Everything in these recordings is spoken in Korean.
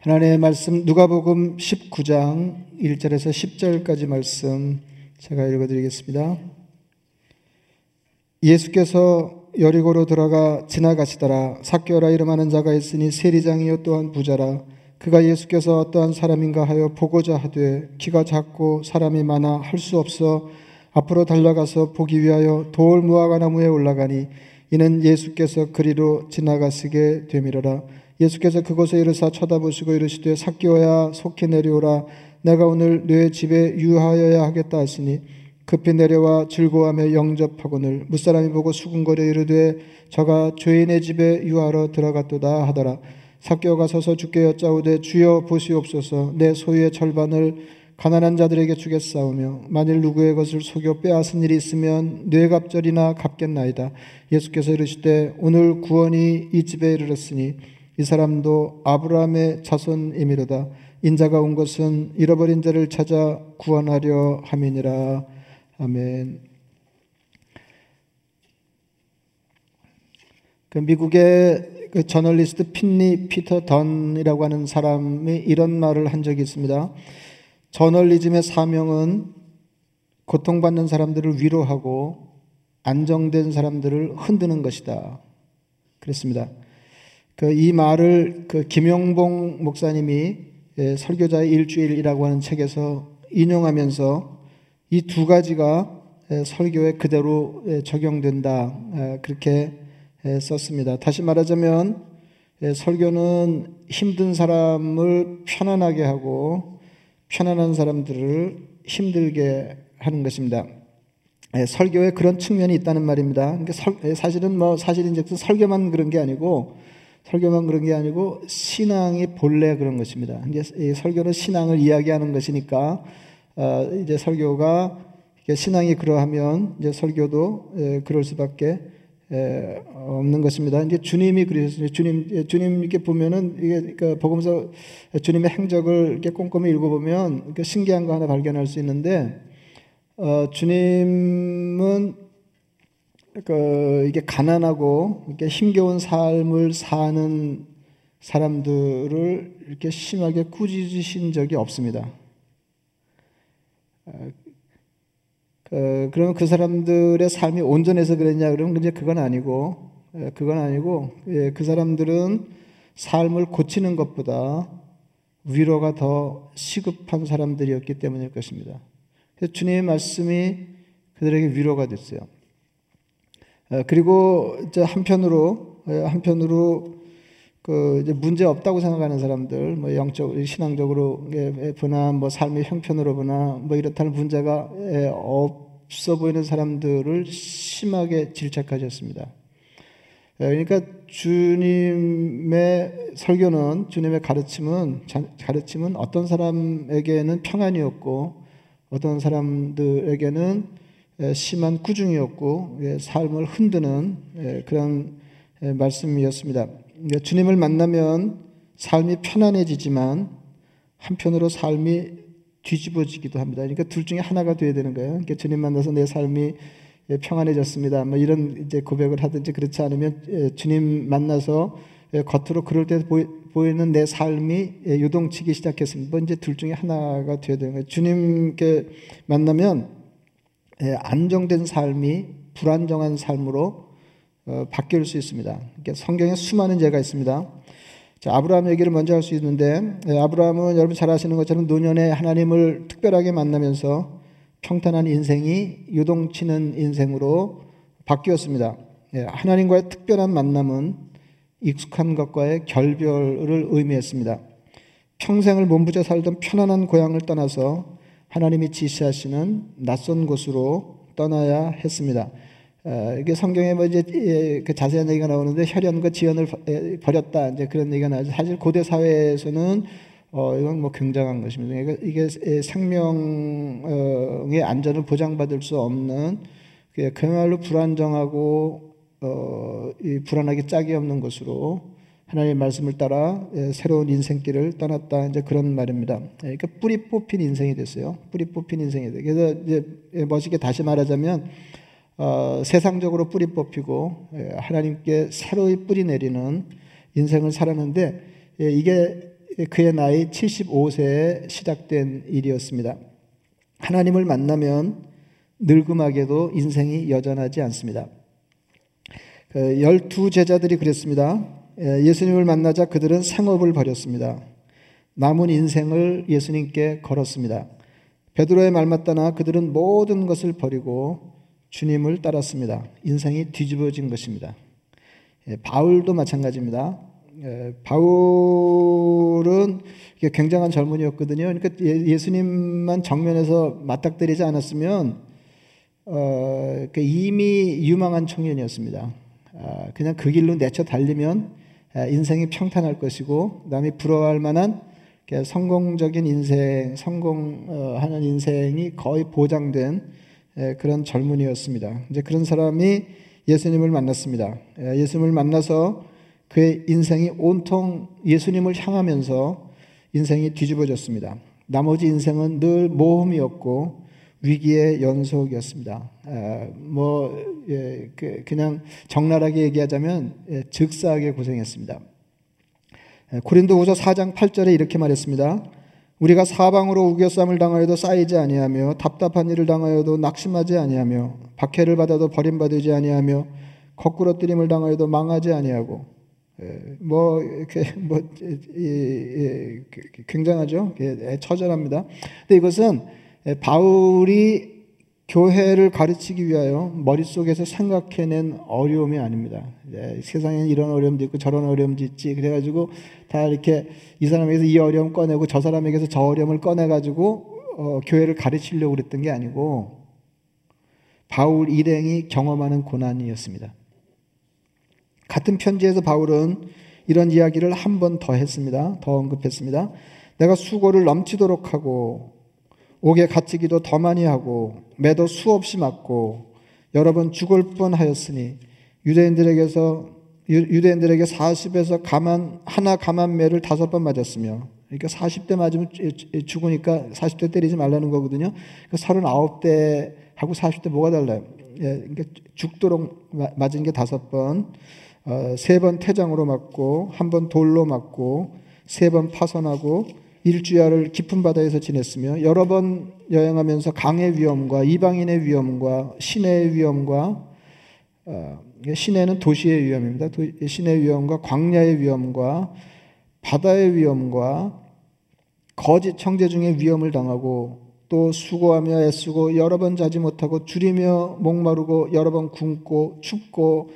하나님의 말씀 누가복음 19장 1절에서 10절까지 말씀 제가 읽어드리겠습니다. 예수께서 여리고로 들어가 지나가시더라. 삭개오라 이름하는 자가 있으니 세리장이요 또한 부자라. 그가 예수께서 어떠한 사람인가 하여 보고자 하되 키가 작고 사람이 많아 할 수 없어 앞으로 달려가서 보기 위하여 돌 무화과나무에 올라가니 이는 예수께서 그리로 지나가시게 됨이로라. 예수께서 그곳에 이르사 쳐다보시고 이르시되 삭개오야 속히 내려오라. 내가 오늘 네 집에 유하여야 하겠다 하시니 급히 내려와 즐거워하며 영접하거늘 무사람이 보고 수군거려 이르되 저가 죄인의 집에 유하러 들어갔도다 하더라. 삭개오가 서서 주께 여짜오되 주여 보시옵소서. 내 소유의 절반을 가난한 자들에게 주겠사오며 만일 누구의 것을 속여 빼앗은 일이 있으면 뇌갑절이나 갚겠나이다. 예수께서 이르시되 오늘 구원이 이 집에 이르렀으니 이 사람도 아브라함의 자손이미로다. 인자가 온 것은 잃어버린 자를 찾아 구원하려 함이니라. 아멘. 미국의 저널리스트 핀리 피터 던이라고 하는 사람이 이런 말을 한 적이 있습니다. 저널리즘의 사명은 고통받는 사람들을 위로하고 안정된 사람들을 흔드는 것이다. 그랬습니다. 이 말을 김영봉 목사님이 설교자의 일주일이라고 하는 책에서 인용하면서 이 두 가지가 설교에 그대로 적용된다. 그렇게 썼습니다. 다시 말하자면 설교는 힘든 사람을 편안하게 하고 편안한 사람들을 힘들게 하는 것입니다. 설교에 그런 측면이 있다는 말입니다. 그러니까 사실인즉슨 설교만 그런 게 아니고 신앙이 본래 그런 것입니다. 이제 설교는 신앙을 이야기하는 것이니까 이제 설교가 신앙이 그러하면 이제 설교도 그럴 수밖에 없는 것입니다. 이제 주님이 그러셨으니 주님 이렇게 보면은 이게 복음서 주님의 행적을 이렇게 꼼꼼히 읽어보면 신기한 거 하나 발견할 수 있는데 주님은 이게 가난하고 이렇게 힘겨운 삶을 사는 사람들을 이렇게 심하게 꾸짖으신 적이 없습니다. 그러면 그 사람들의 삶이 온전해서 그랬냐? 그러면 이제 그건 아니고, 그 사람들은 삶을 고치는 것보다 위로가 더 시급한 사람들이었기 때문일 것입니다. 그래서 주님의 말씀이 그들에게 위로가 됐어요. 그리고 이제 한편으로 이제 문제 없다고 생각하는 사람들, 뭐 영적, 신앙적으로 보나, 뭐 삶의 형편으로 보나, 뭐 이렇다는 문제가 없어 보이는 사람들을 심하게 질책하셨습니다. 그러니까 주님의 설교는, 주님의 가르침은 어떤 사람에게는 평안이었고, 어떤 사람들에게는 심한 꾸중이었고, 삶을 흔드는 그런 말씀이었습니다. 주님을 만나면 삶이 편안해지지만 한편으로 삶이 뒤집어지기도 합니다. 그러니까 둘 중에 하나가 돼야 되는 거예요. 그러니까 주님 만나서 내 삶이 평안해졌습니다, 뭐 이런 이제 고백을 하든지, 그렇지 않으면 주님 만나서 겉으로 그럴 때 보이는 내 삶이 요동치기 시작했습니다. 뭐 이제 둘 중에 하나가 돼야 되는 거예요. 주님께 만나면 안정된 삶이 불안정한 삶으로 바뀔 수 있습니다. 성경에 수많은 예가 있습니다. 자, 아브라함 얘기를 먼저 할 수 있는데, 아브라함은 여러분 잘 아시는 것처럼 노년에 하나님을 특별하게 만나면서 평탄한 인생이 요동치는 인생으로 바뀌었습니다. 하나님과의 특별한 만남은 익숙한 것과의 결별을 의미했습니다. 평생을 몸부쳐 살던 편안한 고향을 떠나서 하나님이 지시하시는 낯선 곳으로 떠나야 했습니다. 이게 성경에 뭐 이제 그 자세한 얘기가 나오는데 혈연과 지연을 버렸다, 이제 그런 얘기가 나오죠. 사실 고대 사회에서는 이건 뭐 굉장한 것입니다. 그러니까 이게 생명의 안전을 보장받을 수 없는 그야말로 불안정하고 이 불안하기 짝이 없는 것으로 하나님의 말씀을 따라 새로운 인생길을 떠났다, 이제 그런 말입니다. 그러니까 뿌리 뽑힌 인생이 됐어요. 그래서 이제 멋있게 다시 말하자면 세상적으로 뿌리 뽑히고 하나님께 새로이 뿌리 내리는 인생을 살았는데, 이게 그의 나이 75세에 시작된 일이었습니다. 하나님을 만나면 늙음하게도 인생이 여전하지 않습니다. 12제자들이 그랬습니다. 예수님을 만나자 그들은 상업을 벌였습니다. 남은 인생을 예수님께 걸었습니다. 베드로의 말 맞다나 그들은 모든 것을 버리고 주님을 따랐습니다. 인생이 뒤집어진 것입니다. 바울도 마찬가지입니다. 바울은 굉장한 젊은이였거든요. 그러니까 예수님만 정면에서 맞닥뜨리지 않았으면 이미 유망한 청년이었습니다. 그냥 그 길로 내쳐 달리면 인생이 평탄할 것이고 남이 부러워할 만한 성공적인 인생, 성공하는 인생이 거의 보장된 그런 젊은이였습니다. 이제 그런 사람이 예수님을 만났습니다. 예수님을 만나서 그의 인생이 온통 예수님을 향하면서 인생이 뒤집어졌습니다. 나머지 인생은 늘 모험이었고 위기의 연속이었습니다. 그냥 적나라하게 얘기하자면 즉사하게 고생했습니다. 고린도후서 4장 8절에 이렇게 말했습니다. 우리가 사방으로 우겨쌈을 당하여도 쌓이지 아니하며 답답한 일을 당하여도 낙심하지 아니하며 박해를 받아도 버림받지 아니하며 거꾸러뜨림을 당하여도 망하지 아니하고 굉장하죠. 처절합니다. 근데 이것은 바울이 교회를 가르치기 위하여 머릿속에서 생각해낸 어려움이 아닙니다. 세상에는 이런 어려움도 있고 저런 어려움도 있지. 그래가지고 다 이렇게 이 사람에게서 이 어려움 꺼내고 저 사람에게서 저 어려움을 꺼내가지고 교회를 가르치려고 그랬던 게 아니고 바울 일행이 경험하는 고난이었습니다. 같은 편지에서 바울은 이런 이야기를 한 번 더 했습니다. 더 언급했습니다. 내가 수고를 넘치도록 하고 옥에 갇히기도 더 많이 하고 매도 수없이 맞고 여러 번 죽을 뻔하였으니 유대인들에게 40에서 가만 매를 5번 맞았으며, 그러니까 40대 맞으면 죽으니까 40대 때리지 말라는 거거든요. 그러니까 39대하고 40대 뭐가 달라요? 그러니까 죽도록 맞은 게 5번, 3번 태장으로 맞고 1번 돌로 맞고 3번 파선하고 일주야를 깊은 바다에서 지냈으며 여러 번 여행하면서 강의 위험과 이방인의 위험과 시내의 위험과 시내는 도시의 위험입니다. 시내의 위험과 광야의 위험과 바다의 위험과 거짓 형제 중에 위험을 당하고 또 수고하며 애쓰고 여러 번 자지 못하고 줄이며 목마르고 여러 번 굶고 춥고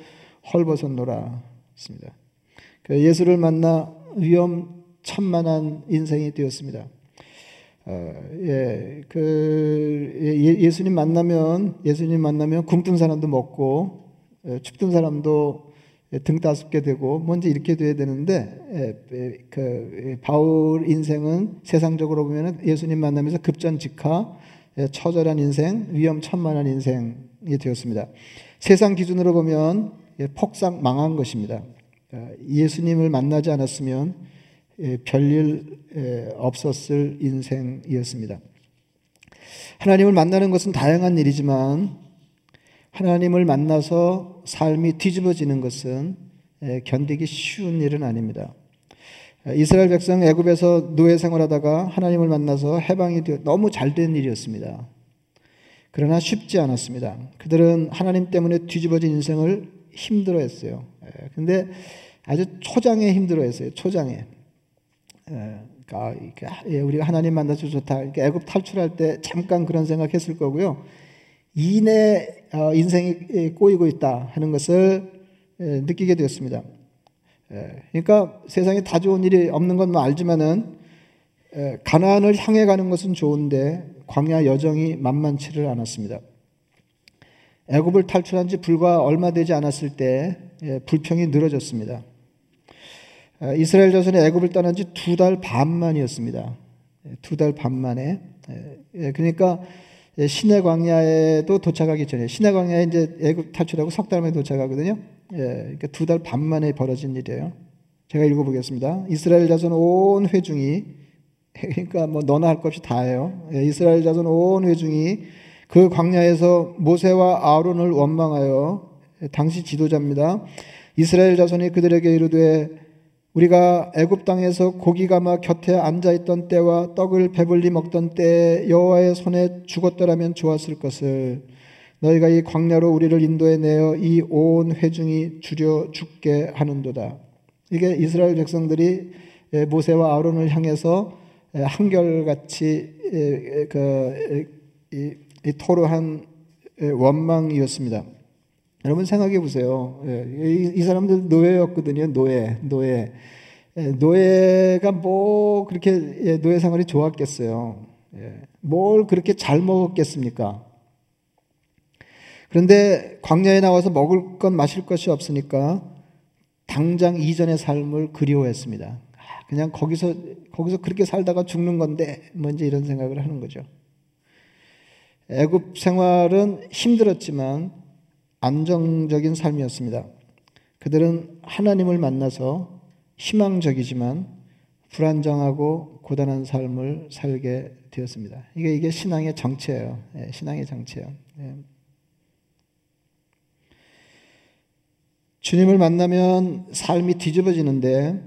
헐벗었노라 했습니다. 예수를 만나 위험천만한 인생이 되었습니다. 예수님 만나면 굶던 사람도 먹고 춥던 사람도 등 따숩게 되고 먼저 이렇게 돼야 되는데 바울 인생은 세상적으로 보면 예수님 만나면서 급전직하 처절한 인생, 위험천만한 인생이 되었습니다. 세상 기준으로 보면 폭삭 망한 것입니다. 예수님을 만나지 않았으면 별일 없었을 인생이었습니다. 하나님을 만나는 것은 다양한 일이지만 하나님을 만나서 삶이 뒤집어지는 것은 견디기 쉬운 일은 아닙니다. 이스라엘 백성 애굽에서 노예 생활하다가 하나님을 만나서 해방이 되어 너무 잘된 일이었습니다. 그러나 쉽지 않았습니다. 그들은 하나님 때문에 뒤집어진 인생을 힘들어했어요. 근데 아주 초장에 힘들어했어요. 초장에. 우리가 하나님 만나서 좋다. 애굽 탈출할 때 잠깐 그런 생각했을 거고요. 이내 인생이 꼬이고 있다 하는 것을 느끼게 되었습니다. 그러니까 세상에 다 좋은 일이 없는 건 알지만은 가나안을 향해 가는 것은 좋은데 광야 여정이 만만치를 않았습니다. 애굽을 탈출한 지 불과 얼마 되지 않았을 때 불평이 늘어졌습니다. 이스라엘 자손이 애굽을 떠난 지 2달 반 만이었습니다. 2달 반 만에. 그러니까 시내 광야에도 도착하기 전에, 시내 광야에 이제 애굽 탈출하고 3달 만에 도착하거든요. 그러니까 2달 반 만에 벌어진 일이에요. 제가 읽어보겠습니다. 이스라엘 자손 온 회중이, 그러니까 뭐 너나 할 것 없이 다 해요. 이스라엘 자손 온 회중이 그 광야에서 모세와 아론을 원망하여, 당시 지도자입니다. 이스라엘 자손이 그들에게 이르되 우리가 애굽 땅에서 고기 가마 곁에 앉아있던 때와 떡을 배불리 먹던 때에 여호와의 손에 죽었더라면 좋았을 것을 너희가 이 광야로 우리를 인도해 내어 이 온 회중이 주려 죽게 하는도다. 이게 이스라엘 백성들이 모세와 아론을 향해서 한결같이 토로한 원망이었습니다. 여러분 생각해 보세요. 이 사람들 노예였거든요. 노예가 뭐 그렇게 노예 생활이 좋았겠어요. 뭘 그렇게 잘 먹었겠습니까? 그런데 광야에 나와서 먹을 것 마실 것이 없으니까 당장 이전의 삶을 그리워했습니다. 그냥 거기서 그렇게 살다가 죽는 건데 뭔지 이런 생각을 하는 거죠. 애굽 생활은 힘들었지만 안정적인 삶이었습니다. 그들은 하나님을 만나서 희망적이지만 불안정하고 고단한 삶을 살게 되었습니다. 이게 신앙의 정체예요. 신앙의 정체예요. 주님을 만나면 삶이 뒤집어지는데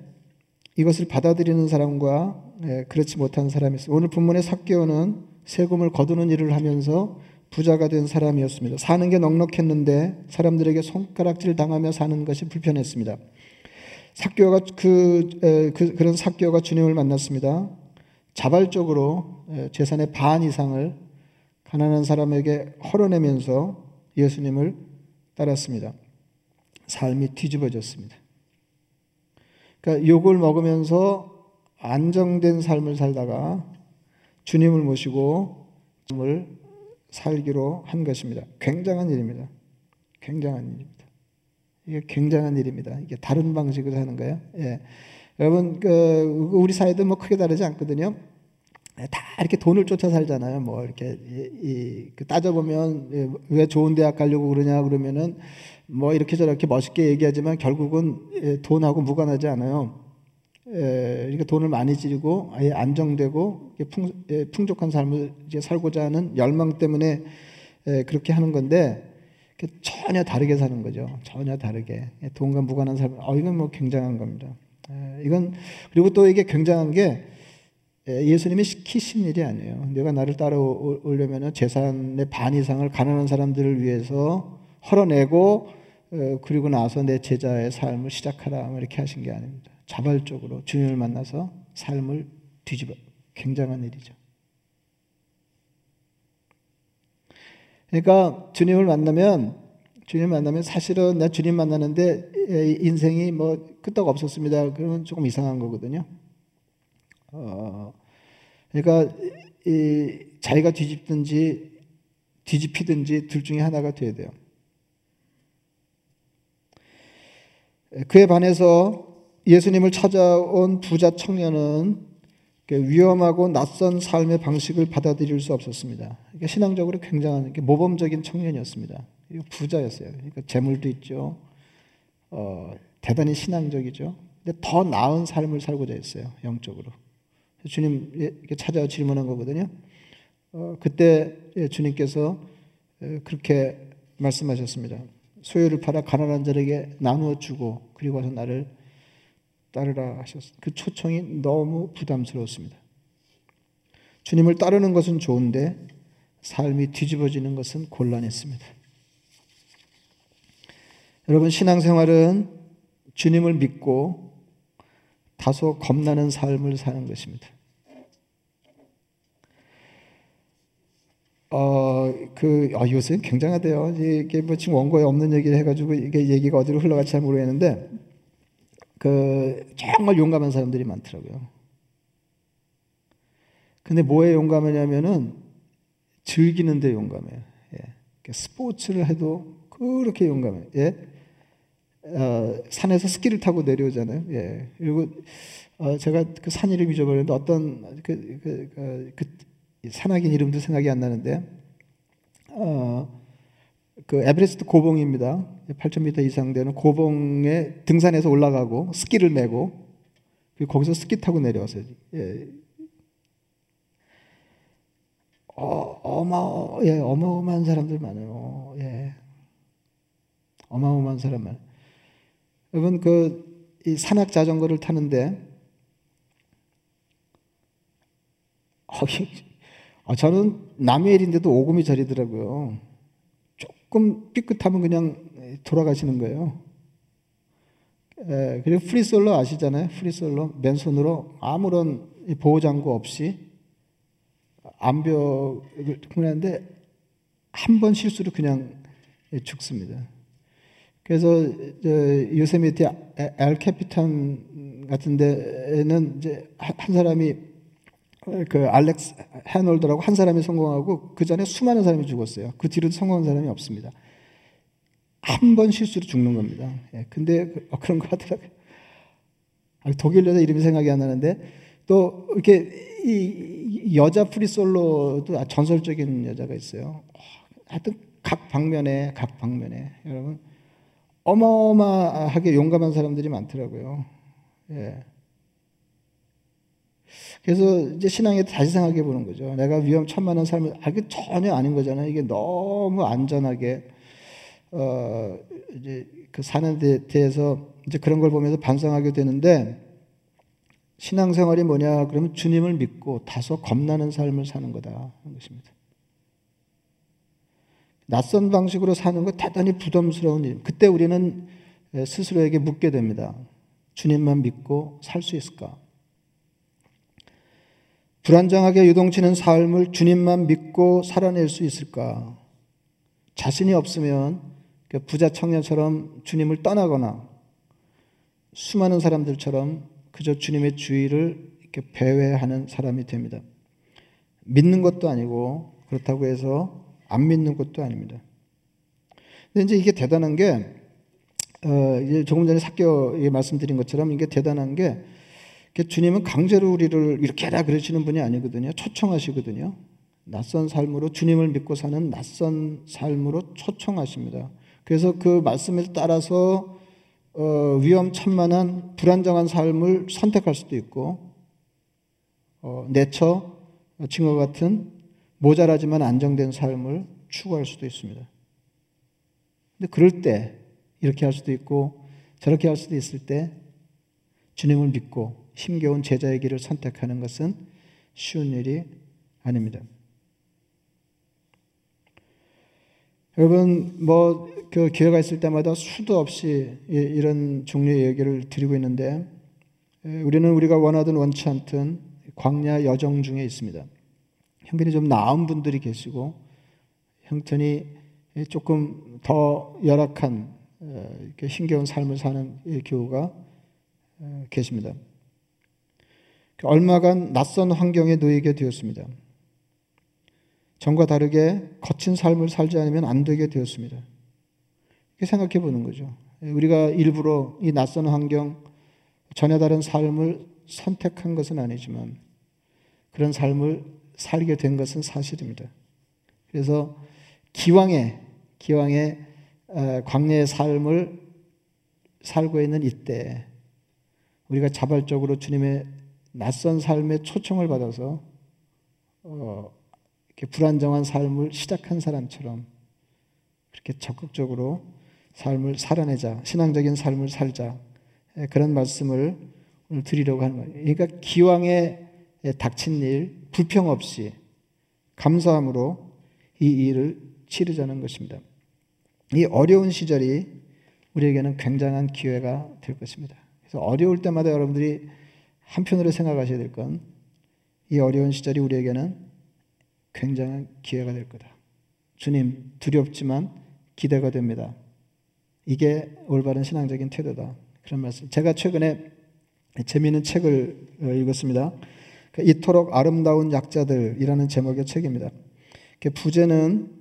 이것을 받아들이는 사람과 그렇지 못한 사람이 있습니다. 오늘 본문의 삭개오는 세금을 거두는 일을 하면서 부자가 된 사람이었습니다. 사는 게 넉넉했는데 사람들에게 손가락질 당하며 사는 것이 불편했습니다. 삭개오가 그런 삭개오가 주님을 만났습니다. 자발적으로 재산의 반 이상을 가난한 사람에게 헐어내면서 예수님을 따랐습니다. 삶이 뒤집어졌습니다. 그러니까 욕을 먹으면서 안정된 삶을 살다가 주님을 모시고 삶을 살기로 한 것입니다. 굉장한 일입니다. 굉장한 일입니다. 이게 굉장한 일입니다. 이게 다른 방식으로 하는 거예요. 예. 여러분, 우리 사회도 뭐 크게 다르지 않거든요. 다 이렇게 돈을 쫓아 살잖아요. 뭐 이렇게 따져보면 왜 좋은 대학 가려고 그러냐 그러면은 뭐 이렇게 저렇게 멋있게 얘기하지만 결국은 돈하고 무관하지 않아요. 그러니까 돈을 많이 지르고 아예 안정되고 풍족한 삶을 이제 살고자 하는 열망 때문에 그렇게 하는 건데 전혀 다르게 사는 거죠. 전혀 다르게 돈과 무관한 삶. 이건 뭐 굉장한 겁니다. 이건 그리고 또 이게 굉장한 게 예수님이 시키신 일이 아니에요. 내가 나를 따라오려면 재산의 반 이상을 가난한 사람들을 위해서 헐어내고 그리고 나서 내 제자의 삶을 시작하라 이렇게 하신 게 아닙니다. 자발적으로 주님을 만나서 삶을 뒤집어. 굉장한 일이죠. 그러니까 주님을 만나면 사실은 나 주님 만나는데 인생이 뭐 끄떡 없었습니다. 그러면 조금 이상한 거거든요. 그러니까 자기가 뒤집히든지 둘 중에 하나가 돼야 돼요. 그에 반해서 예수님을 찾아온 부자 청년은 위험하고 낯선 삶의 방식을 받아들일 수 없었습니다. 그러니까 신앙적으로 굉장한 모범적인 청년이었습니다. 부자였어요. 그러니까 재물도 있죠. 대단히 신앙적이죠. 근데 더 나은 삶을 살고자 했어요. 영적으로. 주님 이렇게 찾아와 질문한 거거든요. 그때 주님께서 그렇게 말씀하셨습니다. 소유를 팔아 가난한 자에게 나누어 주고 그리고 와서 나를 따르라 하셨습니다. 그 초청이 너무 부담스러웠습니다. 주님을 따르는 것은 좋은데 삶이 뒤집어지는 것은 곤란했습니다. 여러분 신앙생활은 주님을 믿고 다소 겁나는 삶을 사는 것입니다. 요새 굉장하대요. 이게 뭐 지금 원고에 없는 얘기를 해가지고 이게 얘기가 어디로 흘러갈지 잘 모르겠는데, 정말 용감한 사람들이 많더라고요. 근데 뭐에 용감하냐면은 즐기는데 용감해요. 예. 스포츠를 해도 그렇게 용감해요. 예. 산에서 스키를 타고 내려오잖아요. 예. 그리고 제가 그 산 이름 잊어버렸는데 어떤 산악인 이름도 생각이 안 나는데 그 에베레스트 고봉입니다. 8,000m 이상 되는 고봉에 등산해서 올라가고 스키를 메고 그리고 거기서 스키 타고 내려왔어요. 예. 어마어마한 사람들 많아요. 예. 어마어마한 사람 많아요. 여러분 이 산악 자전거를 타는데 저는 남의 일인데도 오금이 저리더라고요. 조금 삐끗하면 그냥 돌아가시는 거예요. 그리고 프리솔로 아시잖아요. 프리솔로 맨손으로 아무런 보호장구 없이 암벽을 통과하는데 한 번 실수로 그냥 죽습니다. 그래서 요세미티 엘 캐피탄 같은 데는 이제 한 사람이 그 알렉스 해놀드라고 한 사람이 성공하고 그 전에 수많은 사람이 죽었어요. 그 뒤로도 성공한 사람이 없습니다. 한 번 실수로 죽는 겁니다. 근데 그런 것 같더라고요. 독일 여자 이름이 생각이 안 나는데 또 이렇게 이 여자 프리솔로도 전설적인 여자가 있어요. 하여튼 각 방면에 여러분 어마어마하게 용감한 사람들이 많더라고요. 예. 그래서 이제 신앙에 다시 생각해 보는 거죠. 내가 위험천만한 삶을 이게 전혀 아닌 거잖아요. 이게 너무 안전하게 이제 그 사는 데 대해서 이제 그런 걸 보면서 반성하게 되는데 신앙생활이 뭐냐? 그러면 주님을 믿고 다소 겁나는 삶을 사는 거다 하는 것입니다. 낯선 방식으로 사는 거 대단히 부담스러운 일. 그때 우리는 스스로에게 묻게 됩니다. 주님만 믿고 살 수 있을까? 불안정하게 요동치는 삶을 주님만 믿고 살아낼 수 있을까? 자신이 없으면 부자 청년처럼 주님을 떠나거나 수많은 사람들처럼 그저 주님의 주의를 이렇게 배회하는 사람이 됩니다. 믿는 것도 아니고 그렇다고 해서 안 믿는 것도 아닙니다. 근데 이제 이게 대단한 게, 이제 조금 전에 삭개오에 말씀드린 것처럼 이게 대단한 게, 주님은 강제로 우리를 이렇게 해라 그러시는 분이 아니거든요. 초청하시거든요. 낯선 삶으로, 주님을 믿고 사는 낯선 삶으로 초청하십니다. 그래서 그 말씀에 따라서, 위험천만한 불안정한 삶을 선택할 수도 있고, 내처, 증거 같은 모자라지만 안정된 삶을 추구할 수도 있습니다. 근데 그럴 때 이렇게 할 수도 있고 저렇게 할 수도 있을 때 주님을 믿고 힘겨운 제자의 길을 선택하는 것은 쉬운 일이 아닙니다. 여러분 그 기회가 있을 때마다 수도 없이 이런 종류의 얘기를 드리고 있는데 우리는 우리가 원하든 원치 않든 광야 여정 중에 있습니다. 형편이 좀 나은 분들이 계시고 형편이 조금 더 열악한 이렇게 힘겨운 삶을 사는 교우가 계십니다. 얼마간 낯선 환경에 놓이게 되었습니다. 전과 다르게 거친 삶을 살지 않으면 안 되게 되었습니다. 이렇게 생각해 보는 거죠. 우리가 일부러 이 낯선 환경, 전혀 다른 삶을 선택한 것은 아니지만 그런 삶을 살게 된 것은 사실입니다. 그래서 기왕에 광야의 삶을 살고 있는 이때 우리가 자발적으로 주님의 낯선 삶의 초청을 받아서 이렇게 불안정한 삶을 시작한 사람처럼 그렇게 적극적으로 삶을 살아내자, 신앙적인 삶을 살자 그런 말씀을 오늘 드리려고 하는 거예요. 그러니까 기왕에 닥친 일 불평 없이 감사함으로 이 일을 치르자는 것입니다. 이 어려운 시절이 우리에게는 굉장한 기회가 될 것입니다. 그래서 어려울 때마다 여러분들이 한편으로 생각하셔야 될 건 이 어려운 시절이 우리에게는 굉장한 기회가 될 거다. 주님, 두렵지만 기대가 됩니다. 이게 올바른 신앙적인 태도다. 그런 말씀. 제가 최근에 재미있는 책을 읽었습니다. 이토록 아름다운 약자들이라는 제목의 책입니다. 부제는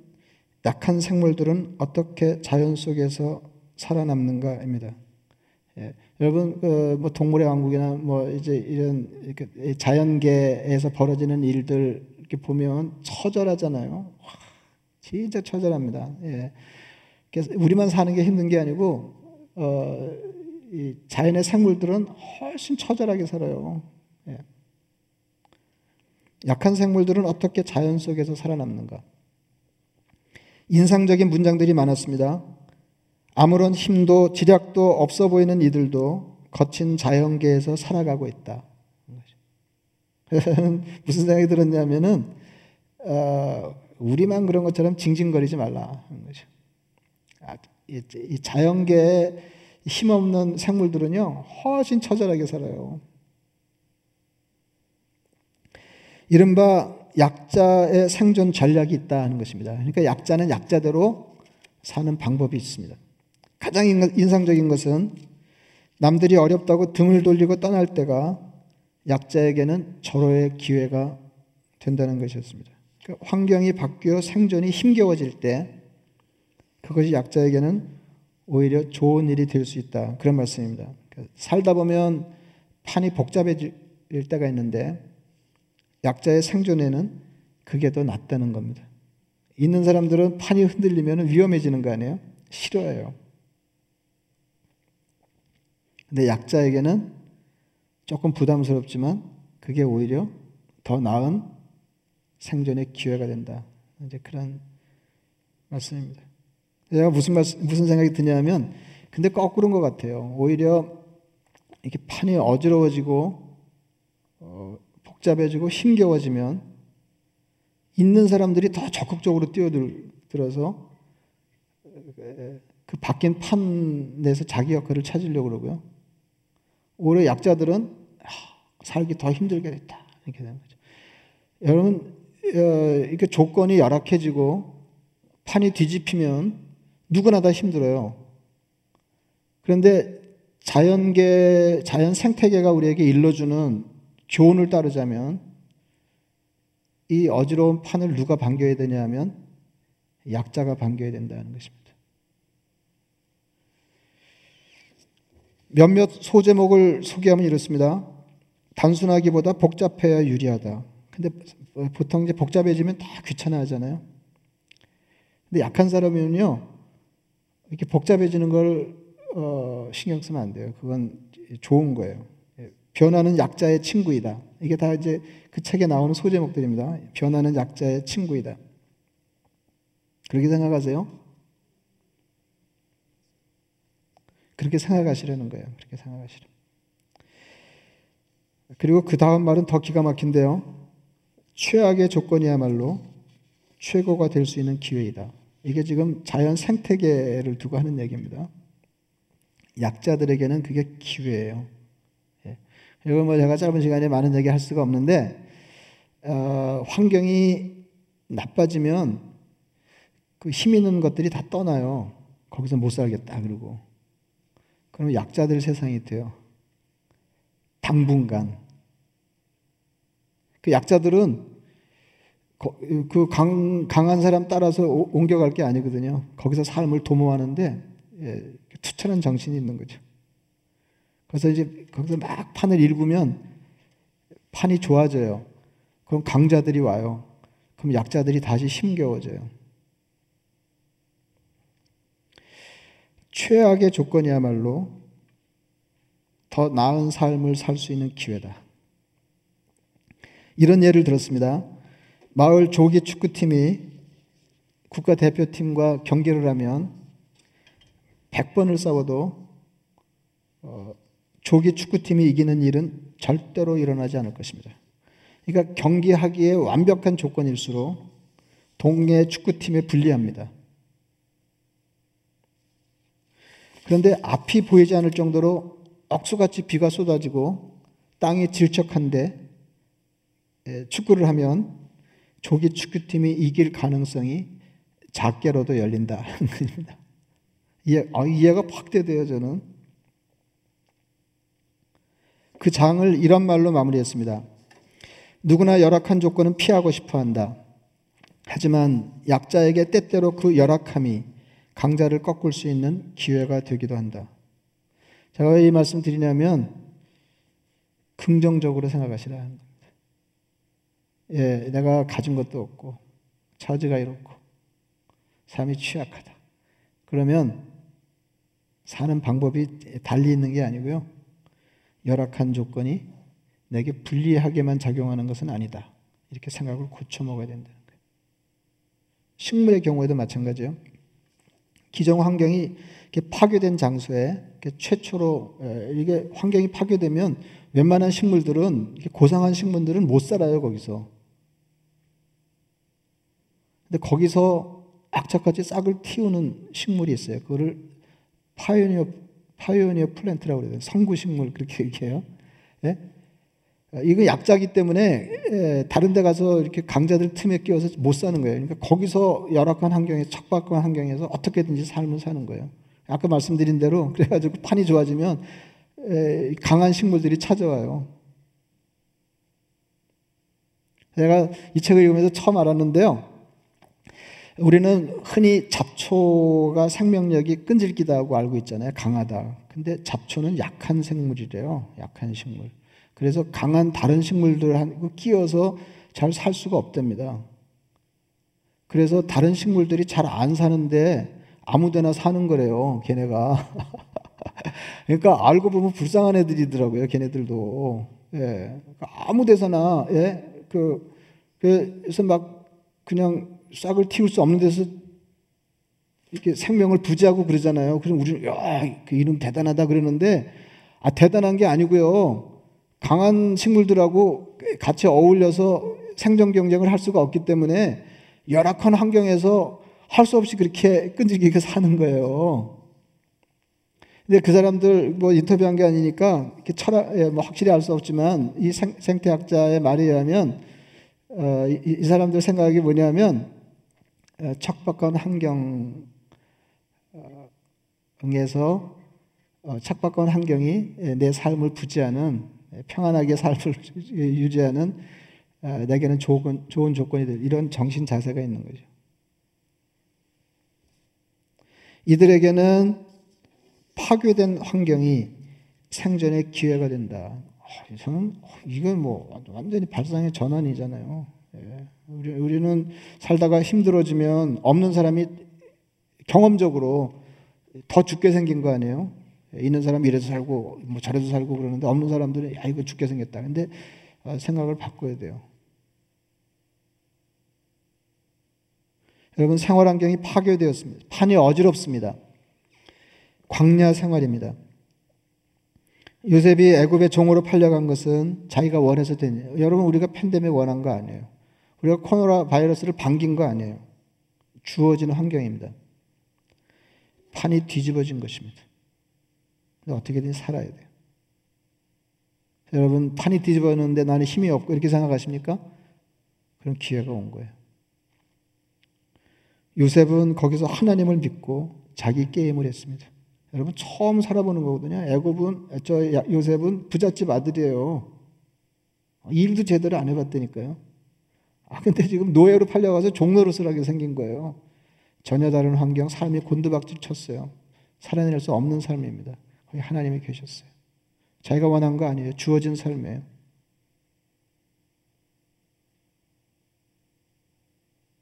약한 생물들은 어떻게 자연 속에서 살아남는가입니다. 예, 여러분 뭐 동물의 왕국이나 뭐 이제 이런 자연계에서 벌어지는 일들 이렇게 보면 처절하잖아요. 와, 진짜 처절합니다. 예, 그래서 우리만 사는 게 힘든 게 아니고 이 자연의 생물들은 훨씬 처절하게 살아요. 예. 약한 생물들은 어떻게 자연 속에서 살아남는가? 인상적인 문장들이 많았습니다. 아무런 힘도 지략도 없어 보이는 이들도 거친 자연계에서 살아가고 있다. 그래서 무슨 생각이 들었냐면은 우리만 그런 것처럼 징징거리지 말라 하는 거죠. 이 자연계에 힘없는 생물들은요 훨씬 처절하게 살아요. 이른바 약자의 생존 전략이 있다는 것입니다. 그러니까 약자는 약자대로 사는 방법이 있습니다. 가장 인상적인 것은 남들이 어렵다고 등을 돌리고 떠날 때가 약자에게는 절호의 기회가 된다는 것이었습니다. 그러니까 환경이 바뀌어 생존이 힘겨워질 때 그것이 약자에게는 오히려 좋은 일이 될 수 있다. 그런 말씀입니다. 그러니까 살다 보면 판이 복잡해질 때가 있는데 약자의 생존에는 그게 더 낫다는 겁니다. 있는 사람들은 판이 흔들리면 위험해지는 거 아니에요? 싫어해요. 근데 약자에게는 조금 부담스럽지만 그게 오히려 더 나은 생존의 기회가 된다. 이제 그런 말씀입니다. 제가 무슨 생각이 드냐면 근데 거꾸로인 것 같아요. 오히려 이렇게 판이 어지러워지고 복잡해지고 힘겨워지면 있는 사람들이 더 적극적으로 뛰어들어서 그 바뀐 판 내에서 자기 역할을 찾으려고 그러고요. 오히려 약자들은 살기 더 힘들게 됐다. 이렇게 되는 거죠. 여러분, 이렇게 조건이 열악해지고 판이 뒤집히면 누구나 다 힘들어요. 그런데 자연 생태계가 우리에게 일러주는 교훈을 따르자면 이 어지러운 판을 누가 반겨야 되냐 하면 약자가 반겨야 된다는 것입니다. 몇몇 소제목을 소개하면 이렇습니다. 단순하기보다 복잡해야 유리하다. 근데 보통 이제 복잡해지면 다 귀찮아하잖아요. 근데 약한 사람은요 이렇게 복잡해지는 걸 신경 쓰면 안 돼요. 그건 좋은 거예요. 변화는 약자의 친구이다. 이게 다 이제 그 책에 나오는 소제목들입니다. 변화는 약자의 친구이다. 그렇게 생각하세요? 그렇게 생각하시려는 거예요. 그렇게 생각하시려. 그리고 그 다음 말은 더 기가 막힌데요. 최악의 조건이야말로 최고가 될 수 있는 기회이다. 이게 지금 자연 생태계를 두고 하는 얘기입니다. 약자들에게는 그게 기회예요. 이건 뭐 제가 짧은 시간에 많은 얘기 할 수가 없는데 환경이 나빠지면 그 힘 있는 것들이 다 떠나요. 거기서 못 살겠다 그러고. 그럼 약자들 세상이 돼요. 당분간. 그 약자들은 그 강한 사람 따라서 옮겨갈 게 아니거든요. 거기서 삶을 도모하는데 투철한 정신이 있는 거죠. 그래서 이제 거기서 막 판을 일구면 판이 좋아져요. 그럼 강자들이 와요. 그럼 약자들이 다시 힘겨워져요. 최악의 조건이야말로 더 나은 삶을 살 수 있는 기회다. 이런 예를 들었습니다. 마을 조기 축구팀이 국가대표팀과 경기를 하면 100번을 싸워도 조기 축구팀이 이기는 일은 절대로 일어나지 않을 것입니다. 그러니까 경기하기에 완벽한 조건일수록 동네 축구팀에 불리합니다. 그런데 앞이 보이지 않을 정도로 억수같이 비가 쏟아지고 땅이 질척한데 축구를 하면 조기 축구팀이 이길 가능성이 작게라도 열린다는 겁니다. 이해가 확대돼요. 저는 그 장을 이런 말로 마무리했습니다. 누구나 열악한 조건은 피하고 싶어 한다. 하지만 약자에게 때때로 그 열악함이 강자를 꺾을 수 있는 기회가 되기도 한다. 제가 왜 이 말씀 드리냐면 긍정적으로 생각하시라 하는 겁니다. 예, 내가 가진 것도 없고 처지가 이렇고 삶이 취약하다. 그러면 사는 방법이 달리 있는 게 아니고요. 열악한 조건이 내게 불리하게만 작용하는 것은 아니다. 이렇게 생각을 고쳐먹어야 된다는 거예요. 식물의 경우에도 마찬가지예요. 기존 환경이 이렇게 파괴된 장소에 이렇게 최초로 이게 환경이 파괴되면 웬만한 식물들은 고상한 식물들은 못 살아요 거기서. 근데 거기서 악착같이 싹을 틔우는 식물이 있어요. 그거를 파이오니어 플랜트라고 그래요. 선구 식물 그렇게 얘기해요. 예? 이거 약자기 때문에 다른 데 가서 이렇게 강자들 틈에 끼워서 못 사는 거예요. 그러니까 거기서 열악한 환경에서 척박한 환경에서 어떻게든지 삶을 사는 거예요. 아까 말씀드린 대로 그래가지고 판이 좋아지면 강한 식물들이 찾아와요. 제가 이 책을 읽으면서 처음 알았는데요. 우리는 흔히 잡초가 생명력이 끈질기다고 알고 있잖아요. 강하다. 근데 잡초는 약한 생물이래요. 약한 식물. 그래서 강한 다른 식물들하고 끼어서 잘 살 수가 없답니다. 그래서 다른 식물들이 잘 안 사는데 아무데나 사는 거래요. 걔네가. 그러니까 알고 보면 불쌍한 애들이더라고요. 걔네들도. 예. 아무데서나, 예. 그래서 막 그냥 싹을 틔울 수 없는 데서 이렇게 생명을 부지하고 그러잖아요. 그래서 우리는 야, 그 이놈 대단하다 그러는데 아 대단한 게 아니고요. 강한 식물들하고 같이 어울려서 생존 경쟁을 할 수가 없기 때문에 열악한 환경에서 할 수 없이 그렇게 끈질기게 사는 거예요. 근데 그 사람들 뭐 인터뷰한 게 아니니까 이렇게 철학 뭐 확실히 알 수 없지만 이 생태학자의 말에 의하면. 이 사람들 생각이 뭐냐면 척박한 환경에서 척박한 환경이 내 삶을 부지하는 평안하게 삶을 유지하는 내게는 좋은 조건이 될 이런 정신 자세가 있는 거죠. 이들에게는 파괴된 환경이 생존의 기회가 된다. 저는 이건 뭐 완전히 발상의 전환이잖아요. 예. 우리는 살다가 힘들어지면 없는 사람이 경험적으로 더 죽게 생긴 거 아니에요? 있는 사람이 이래서 살고 뭐 저래서 살고 그러는데 없는 사람들은 야 이거 죽게 생겼다. 근데 생각을 바꿔야 돼요. 여러분 생활 환경이 파괴되었습니다. 판이 어지럽습니다. 광야 생활입니다. 요셉이 애굽의 종으로 팔려간 것은 자기가 원해서 된 일이에요. 여러분 우리가 팬데믹 원한 거 아니에요. 우리가 코로나 바이러스를 반긴 거 아니에요. 주어진 환경입니다. 판이 뒤집어진 것입니다. 근데 어떻게든 살아야 돼요. 여러분 판이 뒤집어졌는데 나는 힘이 없고 이렇게 생각하십니까? 그럼 기회가 온 거예요. 요셉은 거기서 하나님을 믿고 자기 게임을 했습니다. 여러분 처음 살아보는 거거든요. 애굽은 저 요셉은 부잣집 아들이에요. 일도 제대로 안 해봤다니까요. 아 근데 지금 노예로 팔려가서 종노릇을 하게 생긴 거예요. 전혀 다른 환경, 삶이 곤두박질 쳤어요. 살아낼 수 없는 삶입니다. 거기 하나님이 계셨어요. 자기가 원한 거 아니에요. 주어진 삶이에요.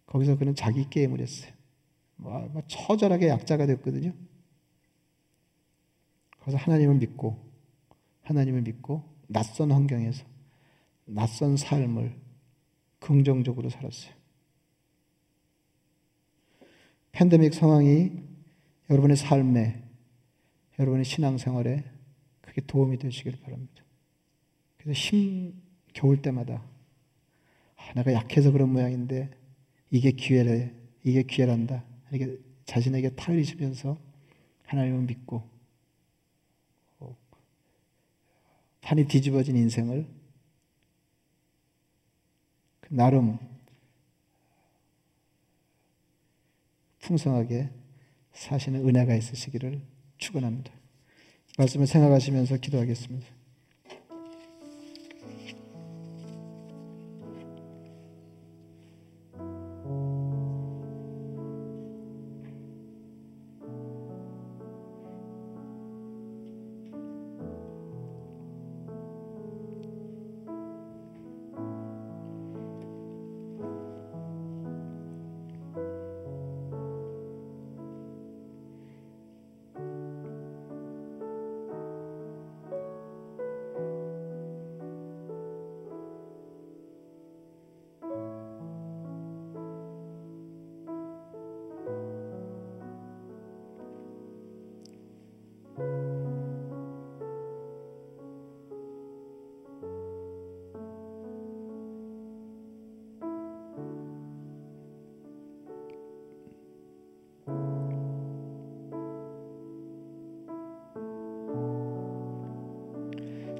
거기서 그는 자기 게임을 했어요. 처절하게 약자가 됐거든요. 그래서 하나님을 믿고 낯선 환경에서 낯선 삶을 긍정적으로 살았어요. 팬데믹 상황이 여러분의 삶에 여러분의 신앙생활에 그게 도움이 되시길 바랍니다. 그래서 겨울 때마다 내가 약해서 그런 모양인데 이게 기회란다. 이렇게 자신에게 타일이시면서 하나님을 믿고 판이 뒤집어진 인생을 나름 풍성하게 사시는 은혜가 있으시기를 축원합니다. 말씀을 생각하시면서 기도하겠습니다.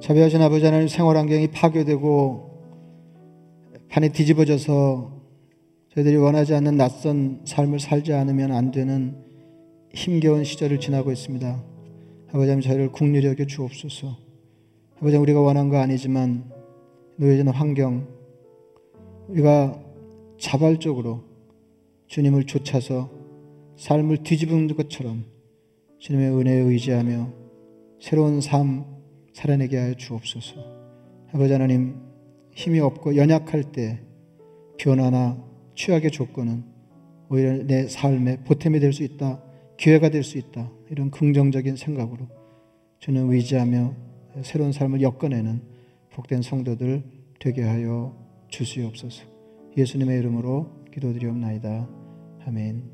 자비하신 아버지 하나님, 생활 환경이 파괴되고 판이 뒤집어져서 저희들이 원하지 않는 낯선 삶을 살지 않으면 안 되는 힘겨운 시절을 지나고 있습니다. 아버지 하나님, 저희를 긍휼히 여겨 주옵소서. 아버지 하나님, 우리가 원한 거 아니지만 노예된 환경, 우리가 자발적으로 주님을 쫓아서 삶을 뒤집은 것처럼 주님의 은혜에 의지하며 새로운 삶 살아내게 하여 주옵소서. 아버지 하나님, 힘이 없고 연약할 때 변화나 취약의 조건은 오히려 내 삶의 보탬이 될 수 있다, 기회가 될 수 있다, 이런 긍정적인 생각으로 주님 의지하며 새로운 삶을 엮어내는 복된 성도들 되게 하여 주시옵소서. 예수님의 이름으로 기도드리옵나이다. 아멘.